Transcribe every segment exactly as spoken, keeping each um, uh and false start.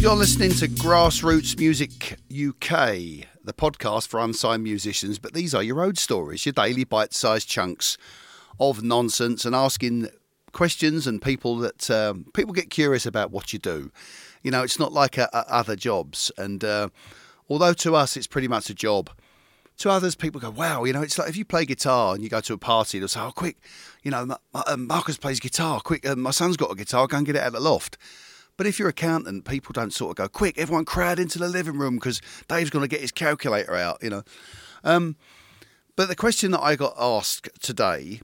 You're listening to Grassroots Music U K, the podcast for unsigned musicians, but these are your road stories, your daily bite-sized chunks of nonsense and asking questions and people that um, people get curious about what you do. You know, it's not like a, a, other jobs. And uh, although to us it's pretty much a job, to others people go, wow, you know, it's like if you play guitar and you go to a party, they'll say, oh, quick, you know, Marcus plays guitar, quick, uh, my son's got a guitar, go and get it out of the loft. But if you're an accountant, people don't sort of go, quick, everyone crowd into the living room because Dave's going to get his calculator out, you know. Um, but the question that I got asked today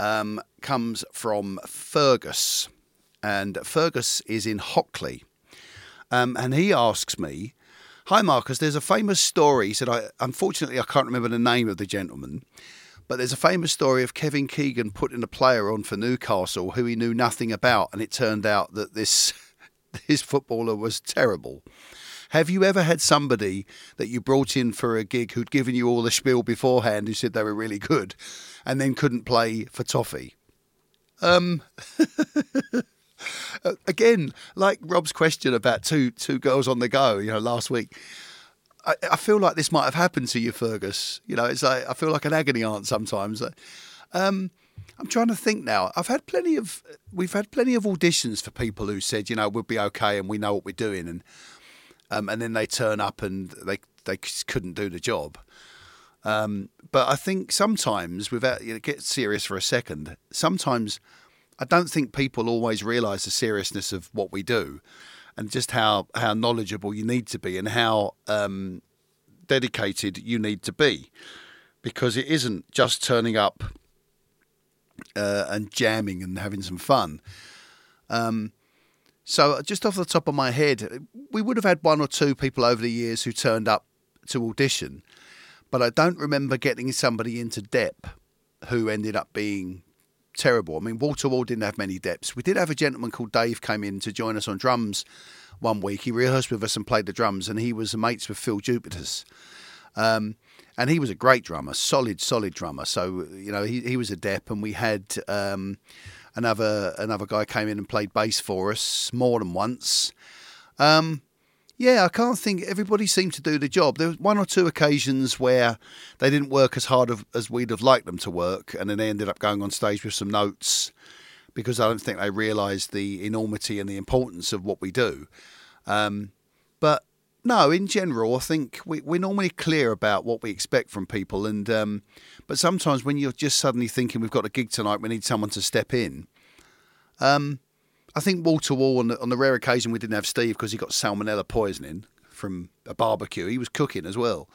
um, comes from Fergus. And Fergus is in Hockley. Um, and he asks me, hi, Marcus, there's a famous story. He said, I, unfortunately, I can't remember the name of the gentleman. But there's a famous story of Kevin Keegan putting a player on for Newcastle who he knew nothing about. And it turned out that this... his footballer was terrible. Have you ever had somebody that you brought in for a gig who'd given you all the spiel beforehand who said they were really good and then couldn't play for toffee? Um, again, like Rob's question about two two girls on the go, you know, last week, I, I feel like this might have happened to you, Fergus. You know, it's like I feel like an agony aunt sometimes. Um I'm trying to think now. I've had plenty of, we've had plenty of auditions for people who said, you know, we'll be okay and we know what we're doing, and um, and then they turn up and they they couldn't do the job. Um, but I think sometimes, without you know, get serious for a second, sometimes I don't think people always realise the seriousness of what we do, and just how how knowledgeable you need to be and how um, dedicated you need to be, because it isn't just turning up. Uh, and jamming and having some fun. Um, so just off the top of my head, we would have had one or two people over the years who turned up to audition, but I don't remember getting somebody into dep who ended up being terrible. I mean, Waterwall didn't have many deps. We did have a gentleman called Dave came in to join us on drums one week. He rehearsed with us and played the drums, and he was mates with Phil Jupiters. Um, and he was a great drummer, solid, solid drummer. So, you know, he, he was a dep, and we had um, another another guy came in and played bass for us more than once. Um, yeah, I can't think. Everybody seemed to do the job. There was one or two occasions where they didn't work as hard of, as we'd have liked them to work, and then they ended up going on stage with some notes because I don't think they realised the enormity and the importance of what we do. Um, but... No, in general, I think we, we're normally clear about what we expect from people. and um, But sometimes when you're just suddenly thinking we've got a gig tonight, we need someone to step in. Um, I think wall to wall, on the, on the rare occasion we didn't have Steve because he got salmonella poisoning from a barbecue. He was cooking as well.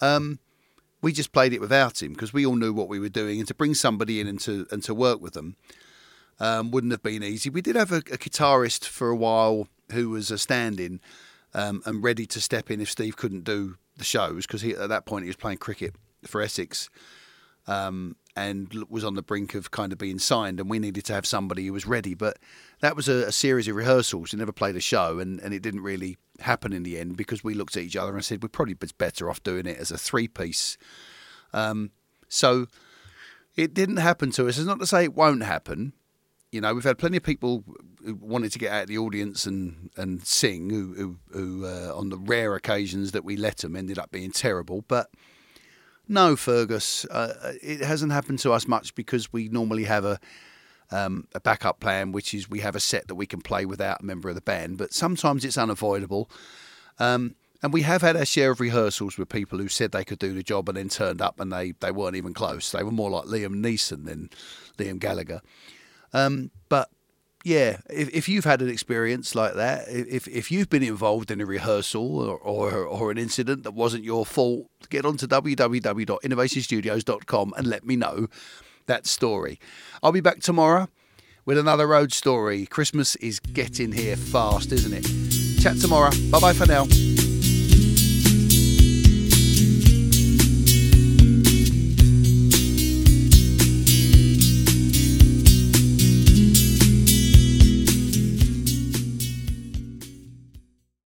Um, we just played it without him because we all knew what we were doing. And to bring somebody in and to, and to work with them um, wouldn't have been easy. We did have a, a guitarist for a while who was a stand-in. Um, and ready to step in if Steve couldn't do the shows, because at that point he was playing cricket for Essex um, and was on the brink of kind of being signed, and we needed to have somebody who was ready. But that was a, a series of rehearsals. He never played a show, and, and it didn't really happen in the end because we looked at each other and said we're probably better off doing it as a three-piece. Um, so it didn't happen to us. It's not to say it won't happen. You know, we've had plenty of people who wanted to get out of the audience and, and sing, who, who, who uh, on the rare occasions that we let them, ended up being terrible. But no, Fergus, uh, it hasn't happened to us much because we normally have a, um, a backup plan, which is we have a set that we can play without a member of the band. But sometimes it's unavoidable. Um, and we have had our share of rehearsals with people who said they could do the job and then turned up and they, they weren't even close. They were more like Liam Neeson than Liam Gallagher. Um, but yeah, if, if you've had an experience like that, if if you've been involved in a rehearsal or, or, or an incident that wasn't your fault, get on to w w w dot innovation studios dot com and let me know that story. I'll be back tomorrow with another road story. Christmas is getting here fast, isn't it? Chat tomorrow. Bye bye for now.